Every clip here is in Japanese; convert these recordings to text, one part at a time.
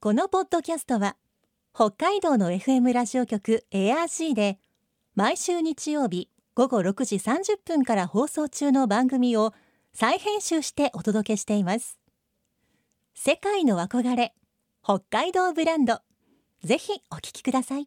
このポッドキャストは北海道の FM ラジオ局 Air G で毎週日曜日午後6時30分から放送中の番組を再編集してお届けしています。世界の憧れ北海道ブランド、ぜひお聞きください。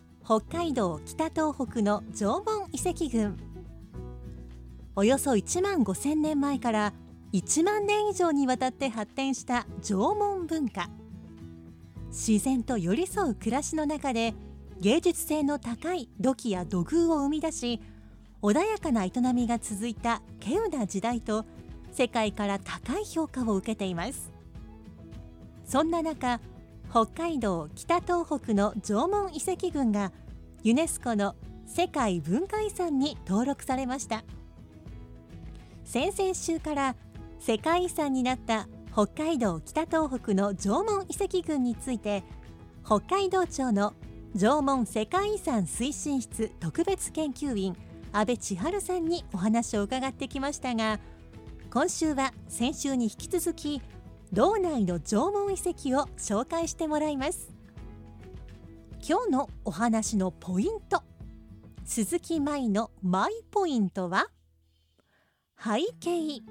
北海道北東北の縄文遺跡群。およそ1万5000年前から1万年以上にわたって発展した縄文文化。自然と寄り添う暮らしの中で芸術性の高い土器や土偶を生み出し、穏やかな営みが続いた稀有な時代と世界から高い評価を受けています。そんな中、北海道北東北の縄文遺跡群がユネスコの世界文化遺産に登録されました。先々週から世界遺産になった北海道北東北の縄文遺跡群について、北海道庁の縄文世界遺産推進室特別研究員阿部千春さんにお話を伺ってきましたが、今週は先週に引き続き道内の縄文遺跡を紹介してもらいます。今日のお話のポイント、鈴木舞のマイポイントは背景、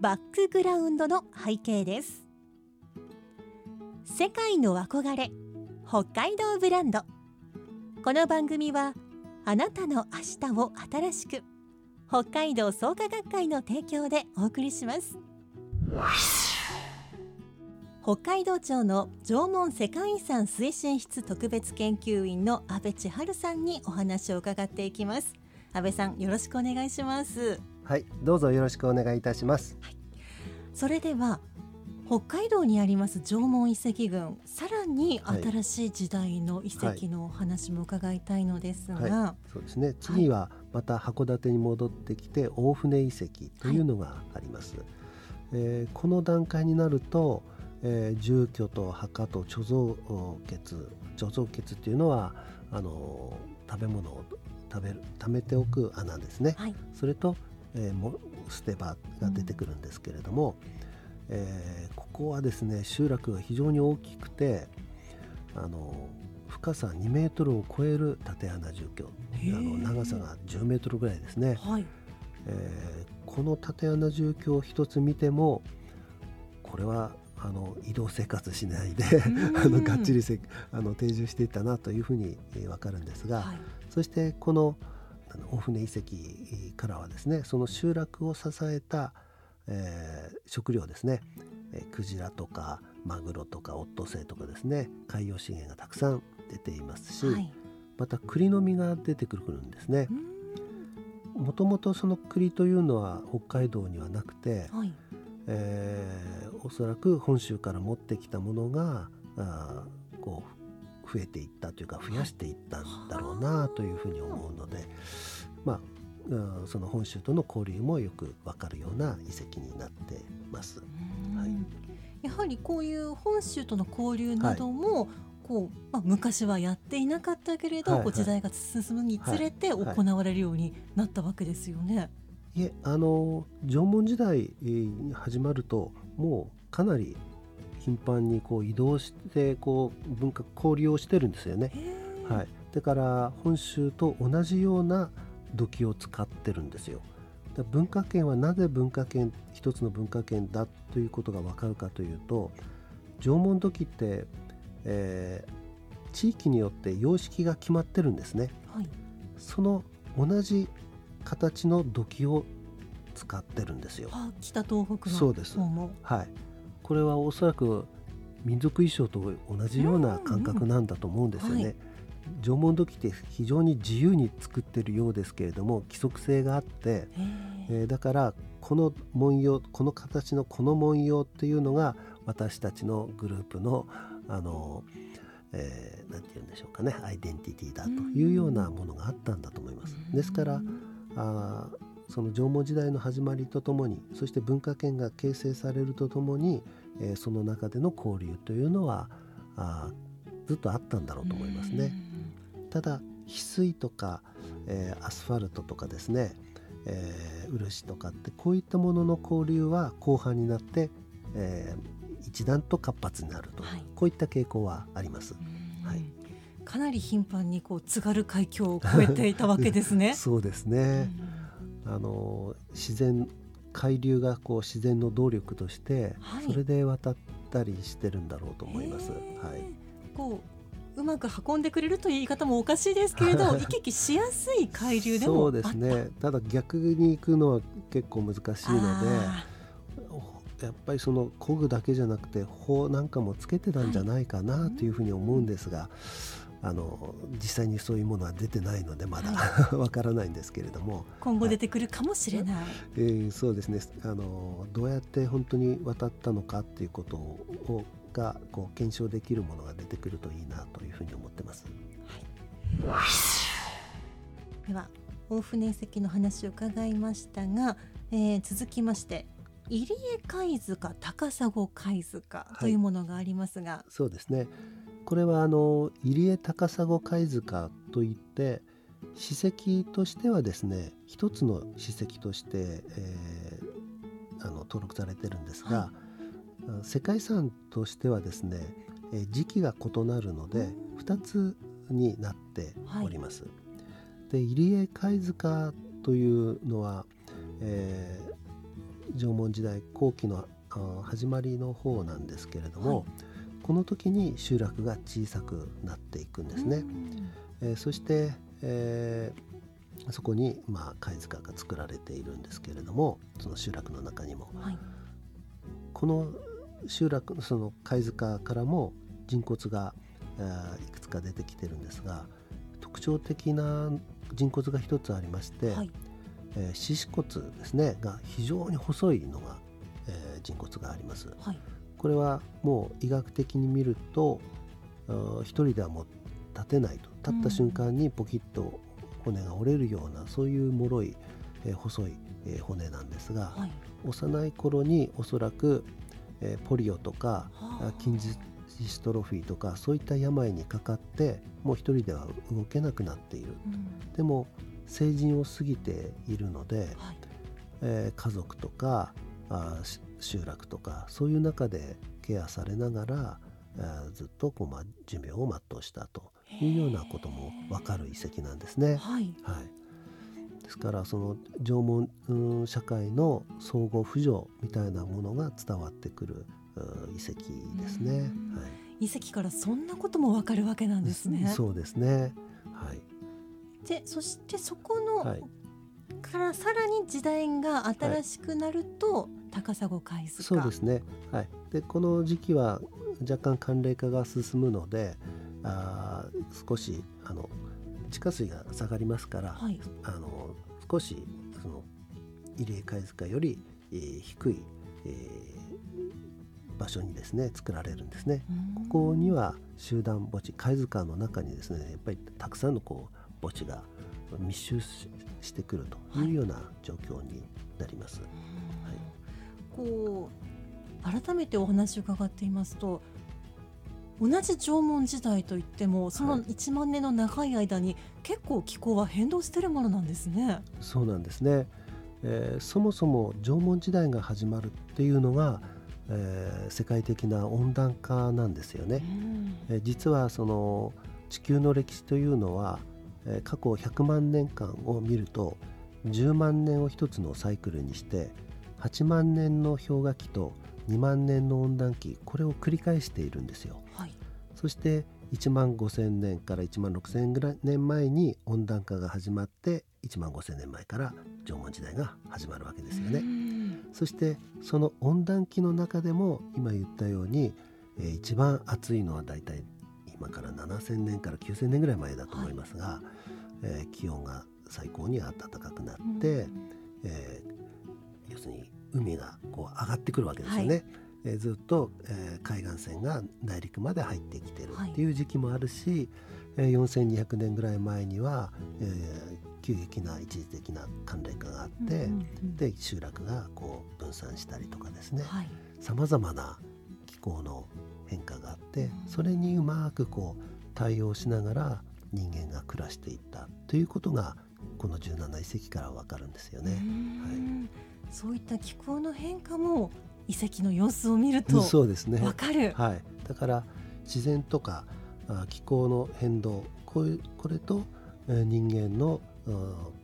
バックグラウンドの背景です。世界の憧れ北海道ブランド。この番組はあなたの明日を新しく、北海道創価学会の提供でお送りします。北海道庁の縄文世界遺産推進室特別研究員の阿部千春さんにお話を伺っていきます。阿部さん、よろしくお願いします。はい、どうぞよろしくお願いいたします、はい、それでは北海道にあります縄文遺跡群、さらに新しい時代の遺跡のお話も伺いたいのですが、はいはい、そうですね。次はまた函館に戻ってきて、はい、大船遺跡というのがあります、はい。この段階になると、住居と墓と貯蔵穴というのは食べ物を貯めておく穴ですね、はい、それと、捨て場が出てくるんですけれども、ここはですね、集落が非常に大きくて、深さ2メートルを超える縦穴住居、長さが10メートルぐらいですね、はい。この縦穴住居を一つ見ても、これは移動生活しないでがっちり定住していたなというふうに分かるんですが、はい、そしてこの大船遺跡からはですね、その集落を支えた、食料ですね、クジラとかマグロとかオットセイとかですね、海洋資源がたくさん出ていますし、はい、また栗の実が出てくるんですね。もともとその栗というのは北海道にはなくて、はい、おそらく本州から持ってきたものが増えていったというか、増やしていったんだろうなというふうに思うので、まあ、その本州との交流もよく分かるような遺跡になってます、はい。やはりこういう本州との交流なども、はい、昔はやっていなかったけれど、はいはい、時代が進むにつれて行われるようになったわけですよね、はいはいはい。いえ、縄文時代始まると、もうかなり頻繁に移動して文化交流をしてるんですよね、はい。だから本州と同じような土器を使ってるんですよ。文化圏はなぜ一つの文化圏だということが分かるかというと、縄文土器って、地域によって様式が決まってるんですね、はい、その同じ形の土器を使ってるんですよ。あ、北東北の方も、はい、これはおそらく民族衣装と同じような感覚なんだと思うんですよね、うん、はい。縄文土器って非常に自由に作ってるようですけれども規則性があって、だからこの文様この形のこの文様っていうのが私たちのグループのなんて言うんでしょうかねアイデンティティだというようなものがあったんだと思います。ですからその縄文時代の始まりとともにそして文化圏が形成されるとともに、その中での交流というのはずっとあったんだろうと思いますね。ただ翡翠とか、アスファルトとかですね、漆とかってこういったものの交流は後半になって、一段と活発になると、はい、こういった傾向はあります、はい、かなり頻繁にこう津軽海峡を越えていたわけですねそうですね、自然海流がこう自然の動力として、はい、それで渡ったりしてるんだろうと思います、はい、こううまく運んでくれるという言い方もおかしいですけれど行き来しやすい海流でもあったそうですね。ただ逆に行くのは結構難しいのでやっぱりその漕ぐだけじゃなくて帆なんかもつけてたんじゃないかなというふうに思うんですが、はい、実際にそういうものは出てないのでまだわからないんですけれども今後出てくるかもしれない、はいそうですねどうやって本当に渡ったのかっていうことをがこう検証できるものが出てくるといいなというふうに思ってます、はい、では大船石の話を伺いましたが、続きまして入江貝塚高砂貝塚というものがありますが、はい、そうですねこれは入江高砂貝塚といって史跡としてはですね一つの史跡として、登録されているんですが、はい、世界遺産としてはですね、時期が異なるので2つになっております、はい、で入江貝塚というのは、縄文時代後期の始まりの方なんですけれども、はい、この時に集落が小さくなっていくんですね、そして、そこに、貝塚が作られているんですけれどもその集落の中にも、はい、この集落その貝塚からも人骨がいくつか出てきてるんですが特徴的な人骨が一つありまして、はい獅子骨ですねが非常に細いのが、人骨があります、はい、これはもう医学的に見ると一人ではもう立てないと立った瞬間にポキッと骨が折れるような、そういう脆い、細い、骨なんですが、はい、幼い頃におそらく、ポリオとか筋ジストロフィーとかそういった病にかかってもう一人では動けなくなっている、でも成人を過ぎているので、はい家族とか集落とかそういう中でケアされながらずっとこう、寿命を全うしたというようなことも分かる遺跡なんですね、はいはい、ですからその縄文、社会の相互扶助みたいなものが伝わってくる遺跡ですね、はい、遺跡からそんなことも分かるわけなんですね。そうですね、はいでそしてそこの、はい、からさらに時代が新しくなると、はい、高砂貝塚そうですね、はい、でこの時期は若干寒冷化が進むので少し地下水が下がりますから、はい、少しその入江貝塚より、低い、場所にですね作られるんですね。ここには集団墓地貝塚の中にですねやっぱりたくさんのこう墓地が密集してくるというような状況になります、はい、こう改めてお話を伺っていますと同じ縄文時代といってもその1万年の長い間に結構気候は変動しているものなんですね。そうなんですね、そもそも縄文時代が始まるっていうのが、世界的な温暖化なんですよね、実はその地球の歴史というのは過去100万年間を見ると10万年を一つのサイクルにして8万年の氷河期と2万年の温暖期これを繰り返しているんですよ、はい、そして1万5000年から1万6000年前に温暖化が始まって1万5000年前から縄文時代が始まるわけですよね。そしてその温暖期の中でも今言ったように一番暑いのはだいたい今から7000年から9000年ぐらい前だと思いますが、はい、気温が最高に暖かくなって、要するに海がこう上がってくるわけですよね、はい、ずっと、海岸線が内陸まで入ってきてるっていう時期もあるし、はい、4200年ぐらい前には、急激な一時的な寒冷化があって、で集落がこう分散したりとかですね、さまざまな気候の変化があって、それにうまくこう対応しながら人間が暮らしていったということがこの17遺跡から分かるんですよね、はい、そういった気候の変化も遺跡の様子を見ると分かる、はい、だから自然とか気候の変動、これと人間の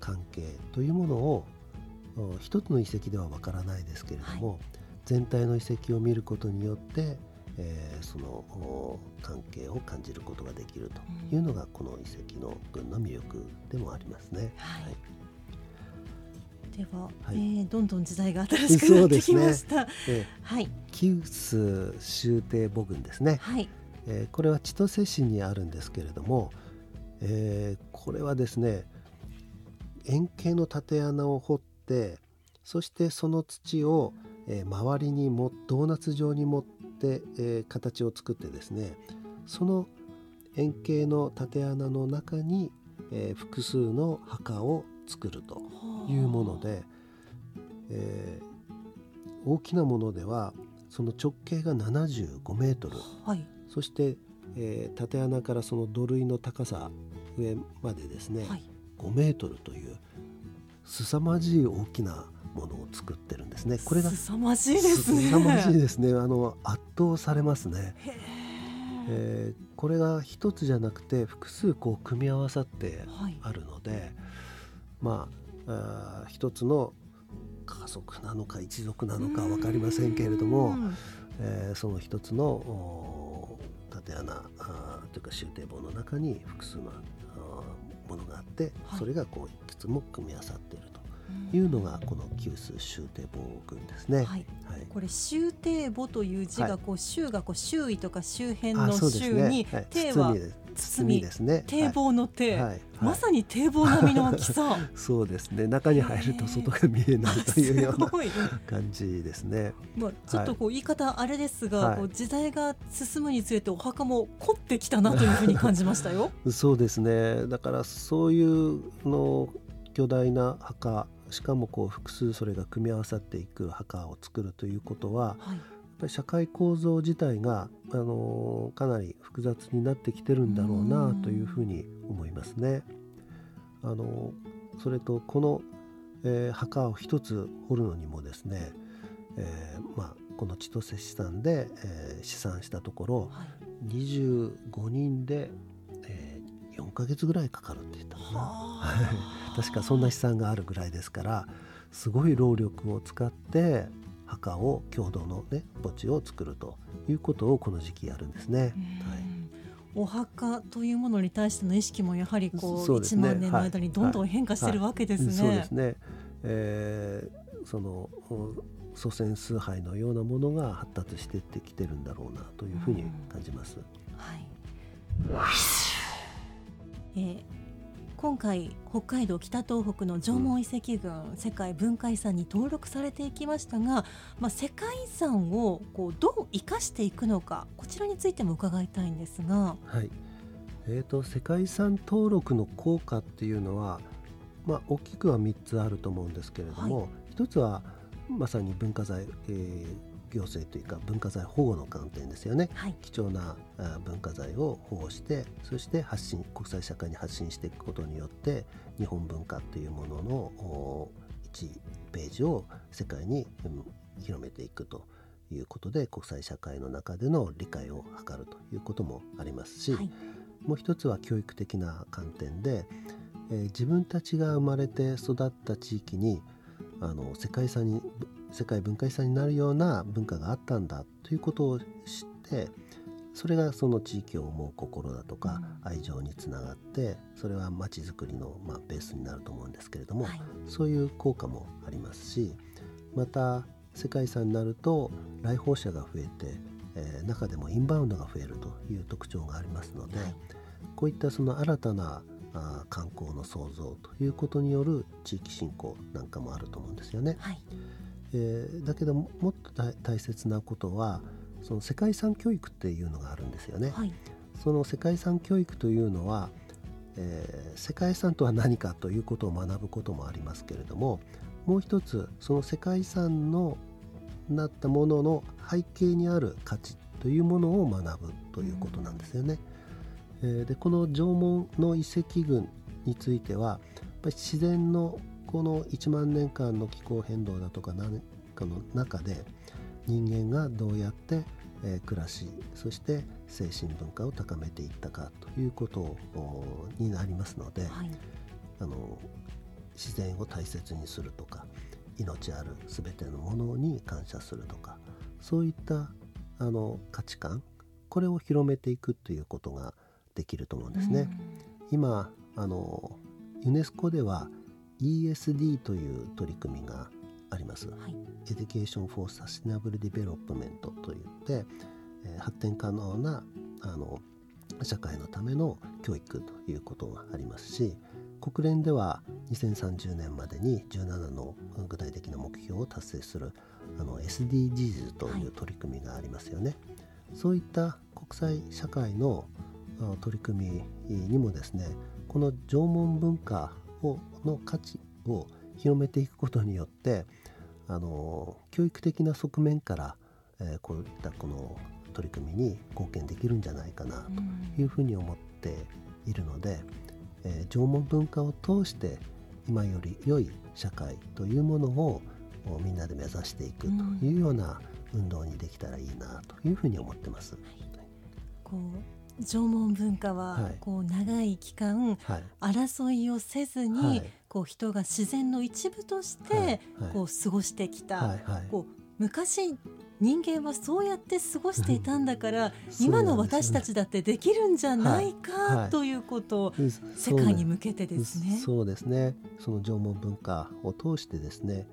関係というものを一つの遺跡では分からないですけれども、はい、全体の遺跡を見ることによってその関係を感じることができるというのがこの遺跡の群の魅力でもありますね、では、どんどん時代が新しくなってきました、キウス州邸母群ですね、これは千歳市にあるんですけれども、これはですね、円形の縦穴を掘って、そしてその土を周りにもドーナツ状に持って、形を作ってですね、その円形の縦穴の中に、複数の墓を作るというもので、大きなものではその直径が75メートル、そして、縦穴からその土塁の高さ上までですね、5メートルという凄まじい大きなものを作ってるんですね。これが凄まじいですね。凄まじいですね。圧倒されますね。これが一つじゃなくて複数こう組み合わさってあるので、一つの家族なのか一族なのか分かりませんけれども、その一つの縦穴というか周堤防の中に複数のものがあって、それがこういくつも組み合わさっているというのがこのキウス州邸母群ですね、これ州邸母という字がこう、州がこう周囲とか周辺の州に、邸は包みですね、堤防の堤、まさに堤防並みの大きさそうですね、中に入ると外が見えないというような感じですね。ちょっとこう言い方あれですが、こう時代が進むにつれてお墓も凝ってきたなというふうに感じましたよそうですね、だからそういうの巨大な墓、しかもこう複数それが組み合わさっていく墓を作るということは、やっぱり社会構造自体が、かなり複雑になってきてるんだろうなというふうに思いますね。それとこの、墓を一つ掘るのにもですね、この千歳市産で、試算したところ、25人で、4ヶ月ぐらいかかるって言ったかな確かそんな試算があるぐらいですから、すごい労力を使って墓を共同の、墓地を作るということをこの時期やるんですね、お墓というものに対しての意識もやはりこう1万年の間にどんどん変化してるわけですね。そうですね、その祖先崇拝のようなものが発達してってきてるんだろうなというふうに感じます、今回北海道北東北の縄文遺跡群、世界文化遺産に登録されていきましたが、世界遺産をこうどう生かしていくのか、こちらについても伺いたいんですが、世界遺産登録の効果っていうのは、大きくは3つあると思うんですけれども、1つはまさに文化財、行政というか文化財保護の観点ですよね、貴重な文化財を保護して、そして発信、国際社会に発信していくことによって、日本文化というものの1ページを世界に広めていくということで、国際社会の中での理解を図るということもありますし、もう一つは教育的な観点で、自分たちが生まれて育った地域に世界文化遺産になるような文化があったんだということを知って、それがその地域を思う心だとか愛情につながって、それは街づくりのベースになると思うんですけれども、そういう効果もありますし、また世界遺産になると来訪者が増えて、中でもインバウンドが増えるという特徴がありますので、はい、こういったその新たな観光の創造ということによる地域振興なんかもあると思うんですよね、はい、だけどもっと大切なことはその世界遺産教育っていうのがあるんですよね、はい、その世界遺産教育というのは、世界遺産とは何かということを学ぶこともありますけれども、もう一つその世界遺産のなったものの背景にある価値というものを学ぶということなんですよね、でこの縄文の遺跡群についてはやっぱり自然のこの1万年間の気候変動だとか何かの中で人間がどうやって暮らし、そして精神文化を高めていったかということになりますので、はい、自然を大切にするとか命あるすべてのものに感謝するとか、そういった価値観、これを広めていくということができると思うんですね、うん、今ユネスコでは ESD という取り組みがあります、はい、エデュケーションフォーサステナブルディベロップメントといって、発展可能な社会のための教育ということがありますし、国連では2030年までに17の具体的な目標を達成するSDGs という取り組みがありますよね、はい、そういった国際社会の取り組みにもですね、この縄文文化の価値を広めていくことによって教育的な側面から、こういったこの取り組みに貢献できるんじゃないかなというふうに思っているので、縄文文化を通して今より良い社会というものをみんなで目指していくというような運動にできたらいいなというふうに思ってます、はい、こう縄文文化はこう長い期間、はい、争いをせずに、はい、こう人が自然の一部としてこう過ごしてきた、はいはい、こう昔人間はそうやって過ごしていたんだから、うんね、今の私たちだってできるんじゃないか、はい、ということを世界に向けてですね、そうですね、その縄文文化を通してですね、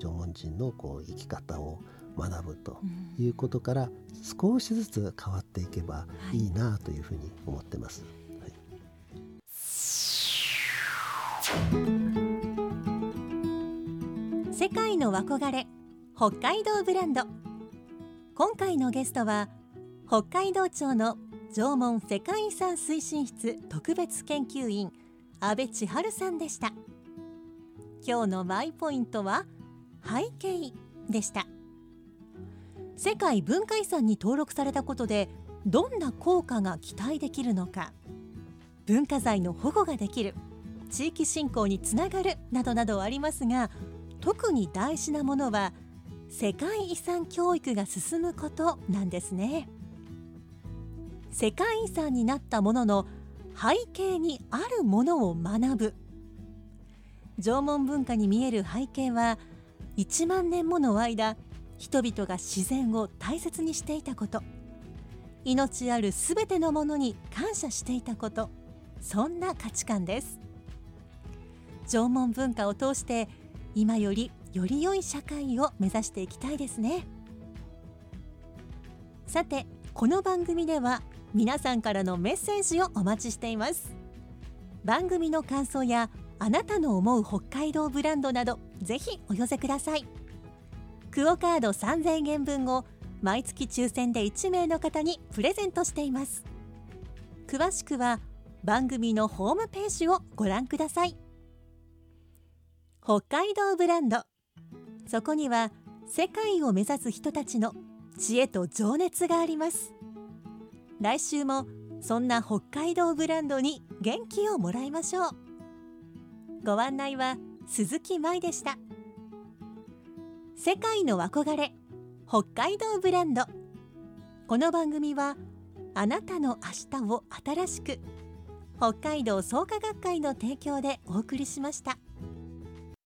縄文人のこう生き方を学ぶということから、うん、少しずつ変わっていけばいいなというふうに思ってます、はい、世界の憧れ北海道ブランド。今回のゲストは北海道庁の縄文世界遺産推進室特別研究員阿部千春さんでした。今日のマイポイントは背景でした。世界文化遺産に登録されたことでどんな効果が期待できるのか、文化財の保護ができる、地域振興につながるなどなどありますが、特に大事なものは世界遺産教育が進むことなんですね。世界遺産になったものの背景にあるものを学ぶ。縄文文化に見える背景は1万年もの間人々が自然を大切にしていたこと、命あるすべてのものに感謝していたこと、そんな価値観です。縄文文化を通して今より良い社会を目指していきたいですね。さて、この番組では皆さんからのメッセージをお待ちしています。番組の感想やあなたの思う北海道ブランドなど、ぜひお寄せください。クオカード3000円分を毎月抽選で1名の方にプレゼントしています。詳しくは番組のホームページをご覧ください。北海道ブランド、そこには世界を目指す人たちの知恵と情熱があります。来週もそんな北海道ブランドに元気をもらいましょう。ご案内は鈴木舞でした。世界の憧れ北海道ブランド。この番組はあなたの明日を新しく、北海道創価学会の提供でお送りしました。